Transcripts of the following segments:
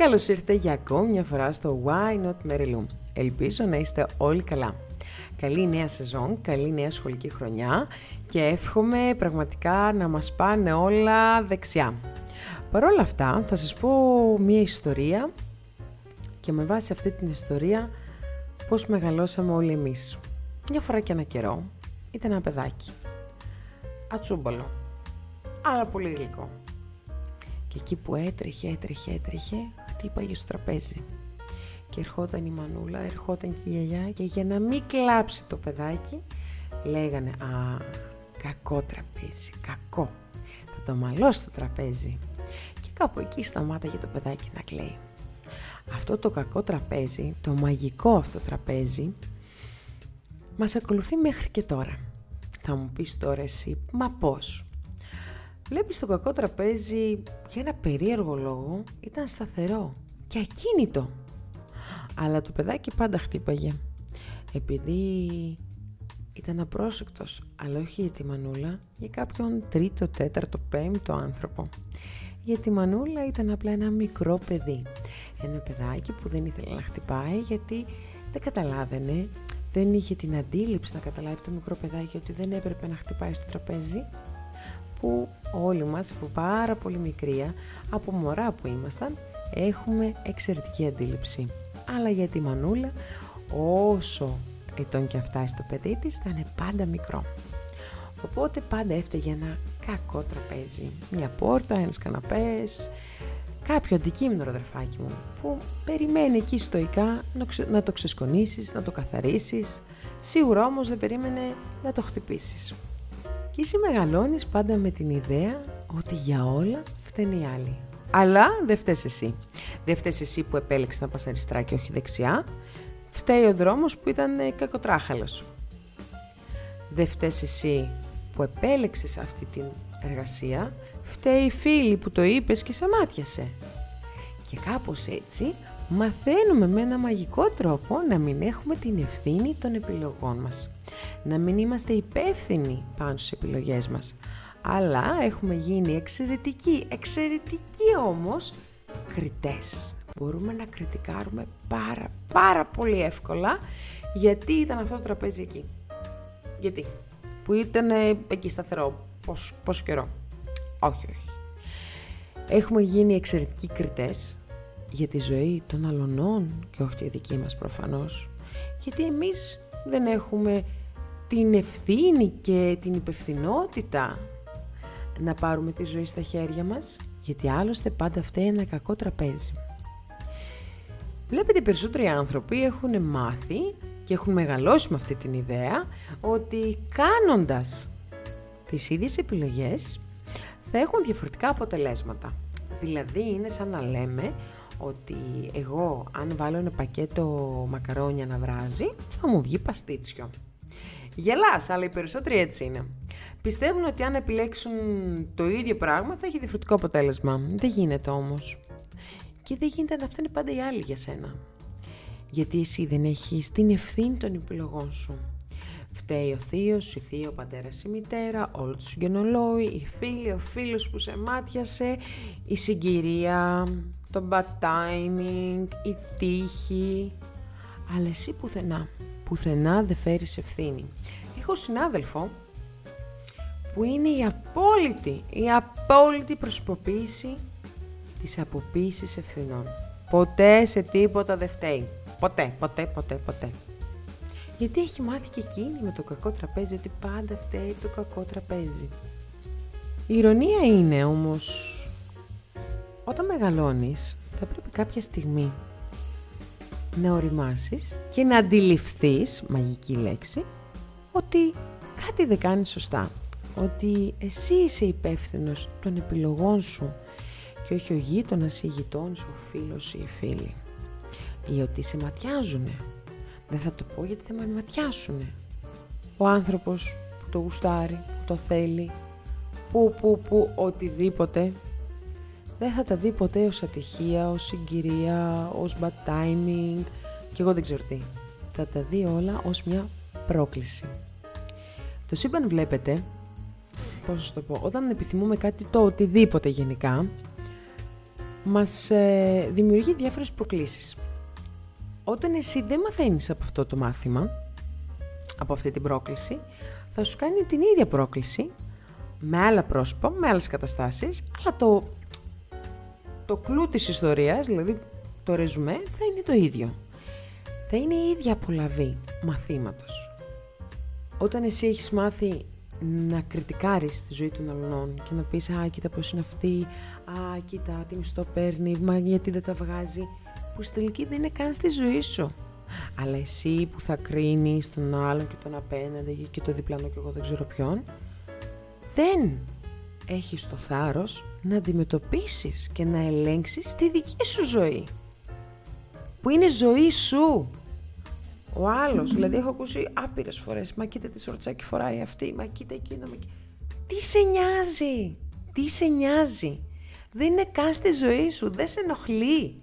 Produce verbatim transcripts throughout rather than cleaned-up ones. Καλώς ήρθατε για ακόμη μια φορά στο Why Not Mary Lou. Ελπίζω να είστε όλοι καλά. Καλή νέα σεζόν, καλή νέα σχολική χρονιά και εύχομαι πραγματικά να μας πάνε όλα δεξιά. Παρ' όλα αυτά θα σας πω μια ιστορία και με βάση αυτή την ιστορία πώς μεγαλώσαμε όλοι εμείς. Μια φορά και ένα καιρό ήταν ένα παιδάκι, ατσούμπαλο, αλλά πολύ γλυκό. Και εκεί που έτρεχε, έτρεχε, έτρεχε, χτύπαγε στο τραπέζι. Και ερχόταν η μανούλα, ερχόταν και η γιαγιά και για να μην κλάψει το παιδάκι, λέγανε «Α, κακό τραπέζι, κακό, θα το μαλώσει το τραπέζι». Και κάπου εκεί σταμάταγε το παιδάκι να κλαίει. Αυτό το κακό τραπέζι, το μαγικό αυτό τραπέζι, μας ακολουθεί μέχρι και τώρα. Θα μου πεις τώρα εσύ, μα πώς? Βλέπεις το κακό τραπέζι, για ένα περίεργο λόγο, ήταν σταθερό και ακίνητο. Αλλά το παιδάκι πάντα χτύπαγε. Επειδή ήταν απρόσεκτος, αλλά όχι για τη μανούλα, για κάποιον τρίτο, τέταρτο, πέμπτο άνθρωπο. Για τη μανούλα ήταν απλά ένα μικρό παιδί. Ένα παιδάκι που δεν ήθελε να χτυπάει γιατί δεν καταλάβαινε, δεν είχε την αντίληψη να καταλάβει το μικρό παιδάκι ότι δεν έπρεπε να χτυπάει στο τραπέζι. Που όλοι μας από πάρα πολύ μικρία, από μωρά που ήμασταν, έχουμε εξαιρετική αντίληψη. Αλλά για τη μανούλα, όσο ετών και φτάσει το παιδί της, θα είναι πάντα μικρό. Οπότε πάντα έφταιγε ένα κακό τραπέζι. Μια πόρτα, ένας καναπές, κάποιο αντικείμενο, αδερφάκι μου, που περιμένει εκεί στοικά να το ξεσκονίσεις, να το καθαρίσεις. Σίγουρα όμως δεν περίμενε να το χτυπήσεις. Και εσύ μεγαλώνεις πάντα με την ιδέα ότι για όλα φταίνει οι άλλοι. Αλλά δεν φταίς εσύ. Δεν φταίς εσύ που επέλεξες να πας αριστερά και όχι δεξιά. Φταίει ο δρόμος που ήταν κακοτράχαλος. Δεν φταίς εσύ που επέλεξες αυτή την εργασία. Φταίει η φίλη που το είπες και σε μάτιασε. Και κάπως έτσι μαθαίνουμε με ένα μαγικό τρόπο να μην έχουμε την ευθύνη των επιλογών μας. Να μην είμαστε υπεύθυνοι πάνω στις επιλογές μας. Αλλά έχουμε γίνει εξαιρετικοί, εξαιρετικοί όμως κριτές. Μπορούμε να κριτικάρουμε πάρα πάρα πολύ εύκολα γιατί ήταν αυτό το τραπέζι εκεί. Γιατί, που ήταν εκεί σταθερό, πόσο, πόσο καιρό. Όχι, όχι. Έχουμε γίνει εξαιρετικοί κριτές για τη ζωή των αλλωνών και όχι τη δική μας προφανώς. Γιατί εμείς δεν έχουμε την ευθύνη και την υπευθυνότητα να πάρουμε τη ζωή στα χέρια μας, γιατί άλλωστε πάντα φταίει ένα κακό τραπέζι. Βλέπετε, οι περισσότεροι άνθρωποι έχουν μάθει και έχουν μεγαλώσει με αυτή την ιδέα ότι κάνοντας τις ίδιες επιλογές θα έχουν διαφορετικά αποτελέσματα. Δηλαδή είναι σαν να λέμε ότι εγώ αν βάλω ένα πακέτο μακαρόνια να βράζει θα μου βγει παστίτσιο. Γελάς, αλλά οι περισσότεροι έτσι είναι. Πιστεύουν ότι αν επιλέξουν το ίδιο πράγμα θα έχει διαφορετικό αποτέλεσμα. Δεν γίνεται όμως. Και δεν γίνεται να φταίνε πάντα οι άλλοι για σένα. Γιατί εσύ δεν έχεις την ευθύνη των επιλογών σου. Φταίει ο θείος, η θεία, ο πατέρας, η μητέρα, όλο το συγγενολόι, η φίλη, ο φίλος που σε μάτιασε, η συγκυρία, το bad timing, η τύχη. Αλλά εσύ πουθενά, πουθενά δεν φέρεις ευθύνη. Έχω συνάδελφο που είναι η απόλυτη, η απόλυτη προσωποποίηση της αποποίησης ευθυνών. Ποτέ σε τίποτα δεν φταίει. Ποτέ, ποτέ, ποτέ, ποτέ. Γιατί έχει μάθει και εκείνη με το κακό τραπέζι ότι πάντα φταίει το κακό τραπέζι. Η ειρωνία είναι όμως, όταν μεγαλώνεις θα πρέπει κάποια στιγμή να οριμάσεις και να αντιληφθείς, μαγική λέξη, ότι κάτι δεν κάνεις σωστά. Ότι εσύ είσαι υπεύθυνος των επιλογών σου και όχι ο γείτονας ή η γειτόνης, ο φίλος ή η φίλη. Ή ότι σε ματιάζουνε. Δεν θα το πω γιατί θα με ματιάσουνε. Ο άνθρωπος που το γουστάρει, που το θέλει, που που που οτιδήποτε, δεν θα τα δει ποτέ ως ατυχία, ως συγκυρία, ως bad timing και εγώ δεν ξέρω τι. Θα τα δει όλα ως μια πρόκληση. Το σύμπαν, βλέπετε, πώς να το πω, όταν επιθυμούμε κάτι, το οτιδήποτε γενικά, μας ε, δημιουργεί διάφορες προκλήσεις. Όταν εσύ δεν μαθαίνεις από αυτό το μάθημα, από αυτή την πρόκληση, θα σου κάνει την ίδια πρόκληση, με άλλα πρόσωπα, με άλλες καταστάσεις, αλλά το, το κλου της ιστορίας, δηλαδή το ρεζουμέ, θα είναι το ίδιο. Θα είναι η ίδια απολαβή μαθήματος. Όταν εσύ έχεις μάθει να κριτικάρεις τη ζωή των αλλωνών και να πεις «Α, κοίτα πώς είναι αυτή, α, κοίτα τι μισθό παίρνει, μα γιατί δεν τα βγάζει», που στη τελική δεν είναι καν στη ζωή σου. Αλλά εσύ που θα κρίνεις τον άλλον και τον απέναντι και το διπλανό και εγώ δεν ξέρω ποιον, δεν έχεις το θάρρος να αντιμετωπίσεις και να ελέγξεις τη δική σου ζωή, που είναι ζωή σου. Ο άλλος, δηλαδή έχω ακούσει άπειρες φορές, «Μα κοίτα τι σορτσάκι φοράει αυτή, μα κοίτα εκείνο, μα κοίτα». Τι σε νοιάζει, τι σε νοιάζει. Δεν είναι καν στη ζωή σου, δεν σε ενοχλεί.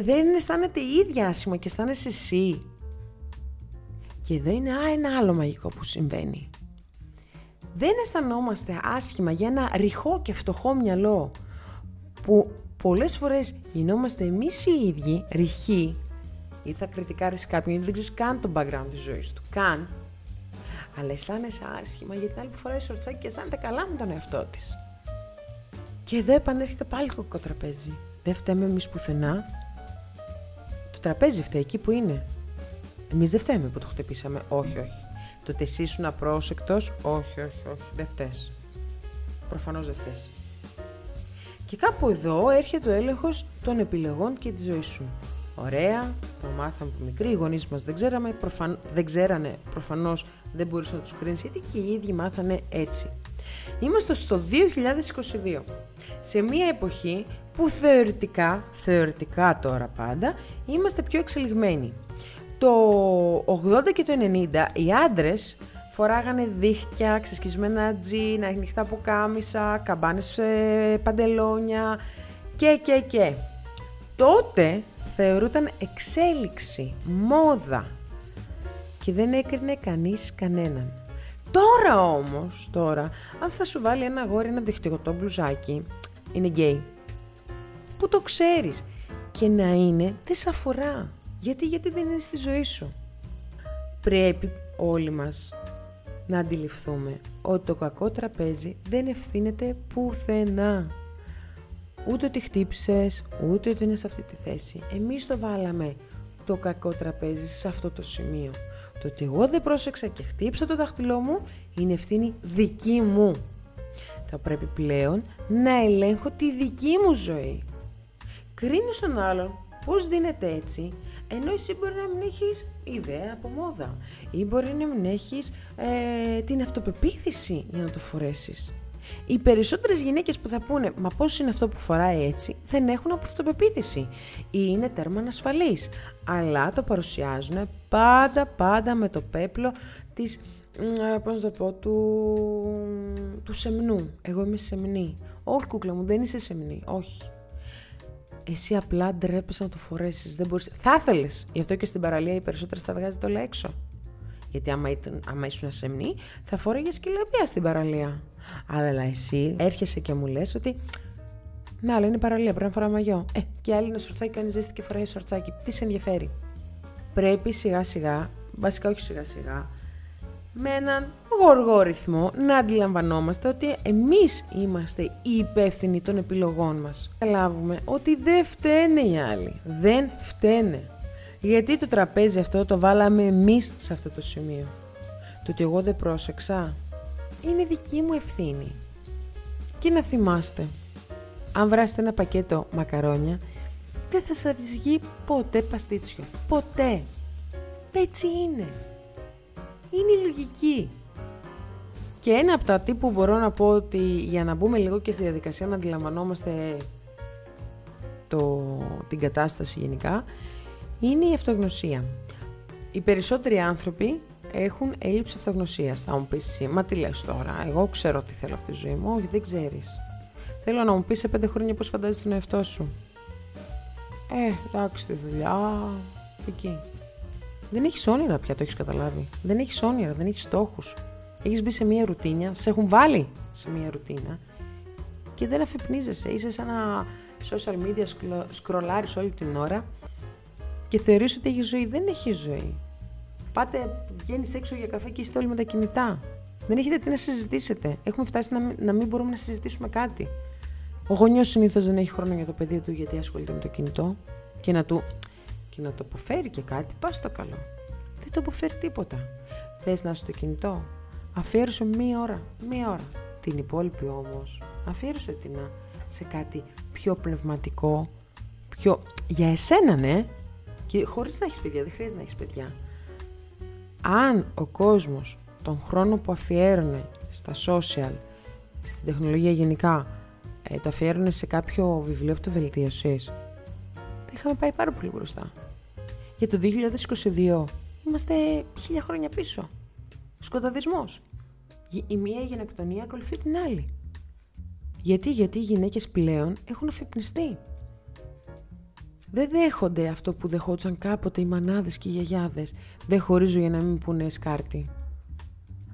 Δεν αισθάνεται η ίδια άσχημα και αισθάνεσαι εσύ. Και δεν είναι α, ένα άλλο μαγικό που συμβαίνει. Δεν αισθανόμαστε άσχημα για ένα ρηχό και φτωχό μυαλό, που πολλές φορές γινόμαστε εμείς οι ίδιοι ρηχοί, ή θα κριτικάρεις κάποιον, γιατί δεν ξέρεις καν τον background της ζωής του, καν. Αλλά αισθάνεσαι άσχημα για την άλλη που φοράει σορτσάκι και αισθάνεται καλά με τον εαυτό της. Και εδώ επανέρχεται πάλι το κοκκό τραπέζι. Δεν φταίμε εμείς πουθενά. Το τραπέζι φταίει εκεί που είναι. Εμείς δεν φταίμε που το χτυπήσαμε. Όχι, όχι. Το ότι εσύ ήσουν απρόσεκτος. Όχι, όχι, όχι. Δεν φταίς. Προφανώς δεν φταίς. Και κάπου εδώ έρχεται ο έλεγχος των επιλογών και της ζωής σου. Ωραία, το μάθαμε από μικροί. Οι γονείς μας δεν ξέραμε. Προφαν... Δεν ξέρανε. Προφανώς δεν μπορούσαν να τους κρίνεις, γιατί και οι ίδιοι μάθανε έτσι. Είμαστε στο δύο χιλιάδες είκοσι δύο. Σε μια εποχή που θεωρητικά, θεωρητικά τώρα πάντα, είμαστε πιο εξελιγμένοι. Το ογδόντα και το ενενήντα οι άντρες φοράγανε δίχτυα, ξεσκισμένα τζιν, ανοιχτά πουκάμισα, καμπάνες παντελόνια και και και. Τότε θεωρούταν εξέλιξη, μόδα και δεν έκρινε κανείς κανέναν. Τώρα όμως, τώρα, αν θα σου βάλει ένα αγόρι ένα διχτυωτό μπλουζάκι, είναι γκέι. Που το ξέρεις και να είναι, δεν σε αφορά. Γιατί, γιατί δεν είναι στη ζωή σου. Πρέπει όλοι μας να αντιληφθούμε ότι το κακό τραπέζι δεν ευθύνεται πουθενά. Ούτε ότι χτύπησες, ούτε ότι είναι σε αυτή τη θέση. Εμείς το βάλαμε το κακό τραπέζι σε αυτό το σημείο. Το ότι εγώ δεν πρόσεξα και χτύπησα το δάχτυλό μου είναι ευθύνη δική μου. Θα πρέπει πλέον να ελέγχω τη δική μου ζωή. Κρίνω στον άλλον πώς δίνεται έτσι, ενώ εσύ μπορεί να μην έχεις ιδέα από μόδα ή μπορεί να μην έχεις ε, την αυτοπεποίθηση για να το φορέσεις. Οι περισσότερες γυναίκες που θα πούνε «Μα πώς είναι αυτό που φοράει έτσι» δεν έχουν αυτοπεποίθηση ή είναι τέρμα ανασφαλής, αλλά το παρουσιάζουν πάντα πάντα με το πέπλο της, πώς να το πω, του, του σεμνού. Εγώ είμαι σεμνή. Όχι κούκλα μου, δεν είσαι σεμνή. Όχι. Εσύ απλά ντρέπεσαι να το φορέσεις. Δεν μπορείς. Θα ήθελες. Γι' αυτό και στην παραλία οι περισσότερες τα βγάζετε όλα έξω. Γιατί άμα, ήταν, άμα ήσουν σεμνή, θα φορέγες κιλοπία στην παραλία. Αλλά εσύ έρχεσαι και μου λες ότι «Να, αλλά είναι παραλία, πρέπει να φοράω μαγιό». Ε, και άλλη είναι σορτσάκι, κάνει ζέστη και φοράει σορτσάκι. Τι σε ενδιαφέρει. Πρέπει σιγά σιγά, βασικά όχι σιγά σιγά, με έναν γοργό ρυθμό να αντιλαμβανόμαστε ότι εμείς είμαστε οι υπεύθυνοι των επιλογών μας. Καταλάβουμε ότι δεν φταίνε οι άλλοι. Δεν φταίνε. Γιατί το τραπέζι αυτό το βάλαμε εμείς σε αυτό το σημείο. Το ότι εγώ δεν πρόσεξα είναι δική μου ευθύνη. Και να θυμάστε, αν βράσετε ένα πακέτο μακαρόνια, δεν θα σας βγει ποτέ παστίτσιο. Ποτέ. Έτσι είναι. Είναι η λογική. Και ένα από τα τι που μπορώ να πω ότι για να μπούμε λίγο και στη διαδικασία να αντιλαμβανόμαστε το, την κατάσταση γενικά, είναι η αυτογνωσία. Οι περισσότεροι άνθρωποι έχουν έλλειψη αυτογνωσίας. Θα μου πεις, μα τι λες τώρα, εγώ ξέρω τι θέλω από τη ζωή μου. Όχι, δεν ξέρεις. Θέλω να μου πεις σε πέντε χρόνια πώς φαντάζεις τον εαυτό σου. Ε, εντάξει, τη δουλειά, εκεί. Δεν έχεις όνειρα πια, το έχεις καταλάβει. Δεν έχεις όνειρα, δεν έχεις στόχους. Έχεις μπει σε μία ρουτίνα, σε έχουν βάλει σε μία ρουτίνα και δεν αφυπνίζεσαι. Είσαι σαν να social media, σκρολάρεις όλη την ώρα και θεωρείς ότι έχει ζωή. Δεν έχει ζωή. Πάτε, βγαίνεις έξω για καφέ και είστε όλοι με τα κινητά. Δεν έχετε τι να συζητήσετε. Έχουμε φτάσει να μην, να μην μπορούμε να συζητήσουμε κάτι. Ο γονιός συνήθως δεν έχει χρόνο για το παιδί του γιατί ασχολείται με το κινητό και να του, και να το αποφέρει και κάτι, πας στο καλό. Δεν το αποφέρει τίποτα. Θες να είσαι στο κινητό, αφιέρωσε μία ώρα, μία ώρα. Την υπόλοιπη όμως, αφιέρωσε την σε κάτι πιο πνευματικό, πιο για εσένα, ναι, και χωρίς να έχεις παιδιά, δεν χρειάζεται να έχεις παιδιά. Αν ο κόσμος τον χρόνο που αφιέρωνε στα social, στην τεχνολογία γενικά, ε, το αφιέρωνε σε κάποιο βιβλίο αυτοβελτίωσης, θα είχαμε πάει πάρα πολύ μπροστά. Για το δύο χιλιάδες είκοσι δύο είμαστε χίλια χρόνια πίσω. Σκοταδισμός. Η μία γενοκτονία ακολουθεί την άλλη. Γιατί, γιατί οι γυναίκες πλέον έχουν αφυπνιστεί. Δεν δέχονται αυτό που δεχόντουσαν κάποτε οι μανάδες και οι γιαγιάδες. Δεν χωρίζω για να μην πούνε σκάρτη.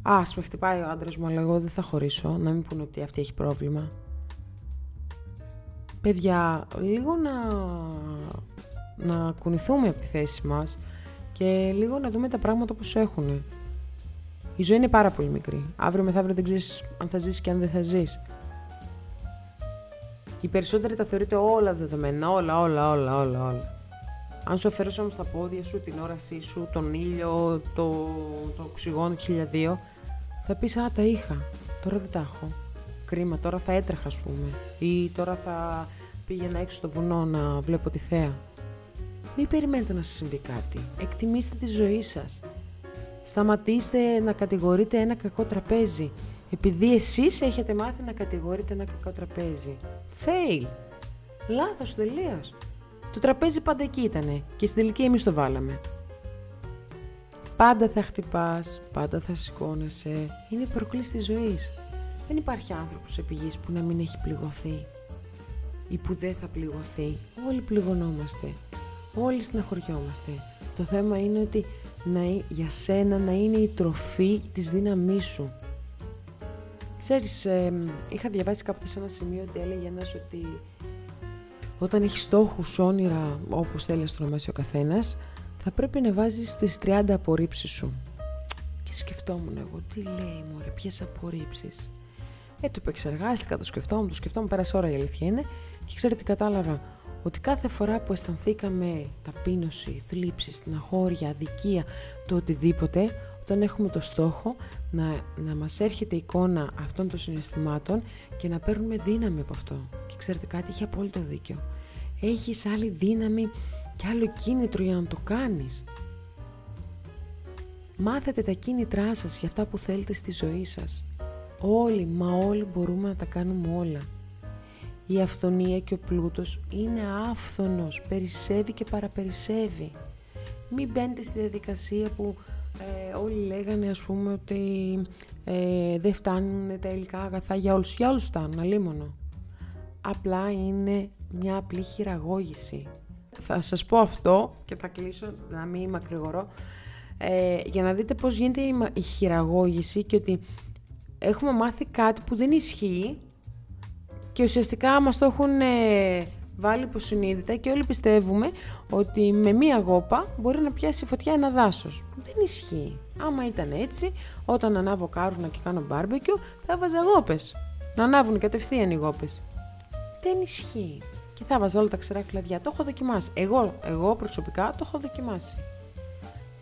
Α, με χτυπάει ο άντρας μου, αλλά εγώ δεν θα χωρίσω. Να μην πούνε ότι αυτή έχει πρόβλημα. Παιδιά, λίγο να, να κουνηθούμε από τη θέση μας και λίγο να δούμε τα πράγματα όπως έχουν. Η ζωή είναι πάρα πολύ μικρή. Αύριο μεθαύριο δεν ξέρεις αν θα ζήσεις και αν δεν θα ζήσεις. Οι περισσότεροι τα θεωρείτε όλα δεδομένα, όλα, όλα, όλα, όλα, όλα. Αν σου αφαιρέσω όμως τα πόδια σου, την όρασή σου, τον ήλιο, το, το οξυγόνο, χίλια δύο, θα πεις «Α, τα είχα, τώρα δεν τα έχω. Κρίμα, τώρα θα έτρεχα, ας πούμε. Ή τώρα θα πήγαινα έξω στο βουνό να βλέπω τη θέα». Μην περιμένετε να σας συμβεί κάτι. Εκτιμήστε τη ζωή σας. Σταματήστε να κατηγορείτε ένα κακό τραπέζι. Επειδή εσείς έχετε μάθει να κατηγορείτε ένα κακό τραπέζι. Fail. Λάθος τελείως. Το τραπέζι πάντα εκεί ήτανε και στην τελική εμείς το βάλαμε. Πάντα θα χτυπάς, πάντα θα σηκώνεσαι. Είναι η προκλήση της ζωής. Δεν υπάρχει άνθρωπος επί γης που να μην έχει πληγωθεί ή που δεν θα πληγωθεί. Όλοι πληγωνόμαστε. Όλοι στεναχωριόμαστε. Το θέμα είναι ότι να, για σένα να είναι η τροφή της δύναμής σου. Ξέρεις, ε, είχα διαβάσει κάποτε σε ένα σημείο ότι έλεγε ένας ότι όταν έχεις στόχους, όνειρα, όπως θέλει να ονομάσει ο καθένας, θα πρέπει να βάζεις τις τριάντα απορρίψεις σου. Και σκεφτόμουν εγώ, τι λέει μωρέ, ποιες απορρίψεις. Ε, το επεξεργάστηκα, το σκεφτόμουν, το σκεφτόμουν, πέρασε ώρα η αλήθεια είναι. Και ξέρετε, κατάλαβα ότι κάθε φορά που αισθανθήκαμε ταπείνωση, θλίψη, στεναχώρια, αδικία, το οτιδήποτε, όταν έχουμε το στόχο να, να μας έρχεται εικόνα αυτών των συναισθημάτων και να παίρνουμε δύναμη από αυτό. Και ξέρετε κάτι, έχει απόλυτο δίκιο. Έχεις άλλη δύναμη και άλλο κίνητρο για να το κάνεις. Μάθετε τα κίνητρά σας για αυτά που θέλετε στη ζωή σας. Όλοι, μα όλοι μπορούμε να τα κάνουμε όλα. Η αυθονία και ο πλούτος είναι άφθονος, περισσεύει και παραπερισεύει. Μην μπαίνετε στη διαδικασία που ε, όλοι λέγανε, ας πούμε, ότι ε, δεν φτάνουν τα υλικά αγαθά για όλους. Για όλους φτάνουν, αλίμονο. Απλά είναι μια απλή χειραγώγηση. Θα σας πω αυτό και θα κλείσω, να μην μακρηγορώ, ε, για να δείτε πώς γίνεται η χειραγώγηση και ότι έχουμε μάθει κάτι που δεν ισχύει και ουσιαστικά μας το έχουν ε, βάλει υποσυνείδητα και όλοι πιστεύουμε ότι με μία γόπα μπορεί να πιάσει φωτιά ένα δάσος. Δεν ισχύει. Άμα ήταν έτσι, όταν ανάβω κάρβουνα και κάνω μπάρμπεκιου, θα βάζα γόπες. Να ανάβουν κατευθείαν οι γόπες. Δεν ισχύει. Και θα βάζα όλα τα ξερά κλαδιά. Το έχω δοκιμάσει. Εγώ, εγώ προσωπικά το έχω δοκιμάσει.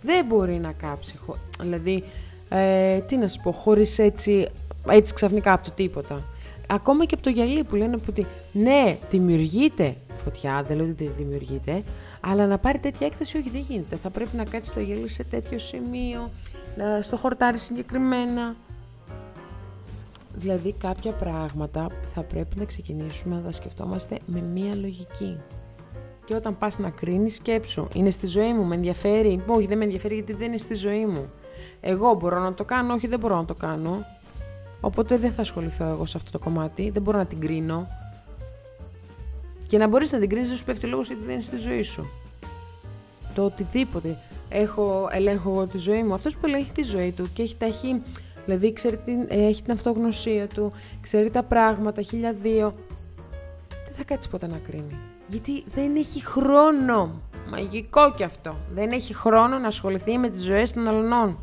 Δεν μπορεί να κάψει. Δηλαδή, ε, τι να σου πω, χωρίς έτσι, έτσι ξαφνικά από το τίποτα. Ακόμα και από το γυαλί που λένε ότι ναι, δημιουργείται φωτιά, δεν λέω ότι δημιουργείται, αλλά να πάρει τέτοια έκταση όχι, δεν γίνεται. Θα πρέπει να κάτσει το γυαλί σε τέτοιο σημείο, στο χορτάρι συγκεκριμένα. Δηλαδή κάποια πράγματα θα πρέπει να ξεκινήσουμε να τα σκεφτόμαστε με μία λογική. Και όταν πας να κρίνεις, σκέψου. Είναι στη ζωή μου, με ενδιαφέρει. Όχι, δεν με ενδιαφέρει γιατί δεν είναι στη ζωή μου. Εγώ μπορώ να το κάνω, όχι δεν μπορώ να το κάνω. Οπότε δεν θα ασχοληθώ εγώ σε αυτό το κομμάτι, δεν μπορώ να την κρίνω. Και να μπορείς να την κρίνεις, δεν σου πέφτει λόγος γιατί δεν είναι στη ζωή σου. Το οτιδήποτε. Έχω, ελέγχω εγώ τη ζωή μου. Αυτός που ελέγχει τη ζωή του και έχει τα έχει, δηλαδή ξέρει την, έχει την αυτογνωσία του, ξέρει τα πράγματα, χίλια δύο. δεν θα κάτσει ποτέ να κρίνει. Γιατί δεν έχει χρόνο. Μαγικό κι αυτό. Δεν έχει χρόνο να ασχοληθεί με τις ζωές των αλλωνών.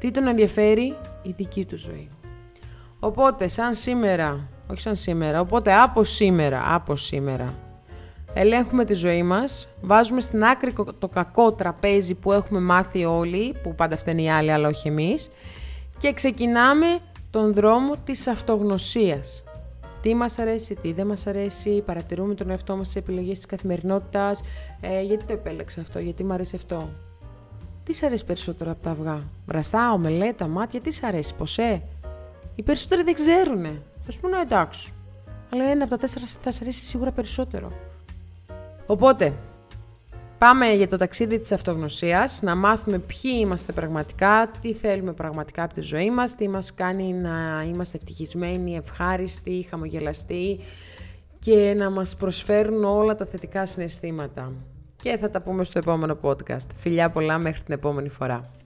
Τι τον ενδιαφέρει? Η δική του ζωή. Οπότε σαν σήμερα, όχι σαν σήμερα, οπότε από σήμερα, από σήμερα, ελέγχουμε τη ζωή μας, βάζουμε στην άκρη το κακό τραπέζι που έχουμε μάθει όλοι, που πάντα φταίνει οι άλλοι αλλά όχι εμείς, και ξεκινάμε τον δρόμο της αυτογνωσίας. Τι μας αρέσει, τι δεν μας αρέσει, παρατηρούμε τον εαυτό μας σε επιλογές της καθημερινότητας, ε, γιατί το επέλεξα αυτό, γιατί μου αρέσει αυτό. Τι σ' αρέσει περισσότερο από τα αυγά, βραστά, ομελέτα, μάτια, τι σ' αρέσει, ποσέ. Οι περισσότεροι δεν ξέρουνε, θα σου πούνε εντάξει, αλλά ένα από τα τέσσερα θα σ' αρέσει σίγουρα περισσότερο. Οπότε, πάμε για το ταξίδι της αυτογνωσίας, να μάθουμε ποιοι είμαστε πραγματικά, τι θέλουμε πραγματικά από τη ζωή μας, τι μας κάνει να είμαστε ευτυχισμένοι, ευχάριστοι, χαμογελαστοί και να μας προσφέρουν όλα τα θετικά συναισθήματα. Και θα τα πούμε στο επόμενο podcast. Φιλιά πολλά μέχρι την επόμενη φορά.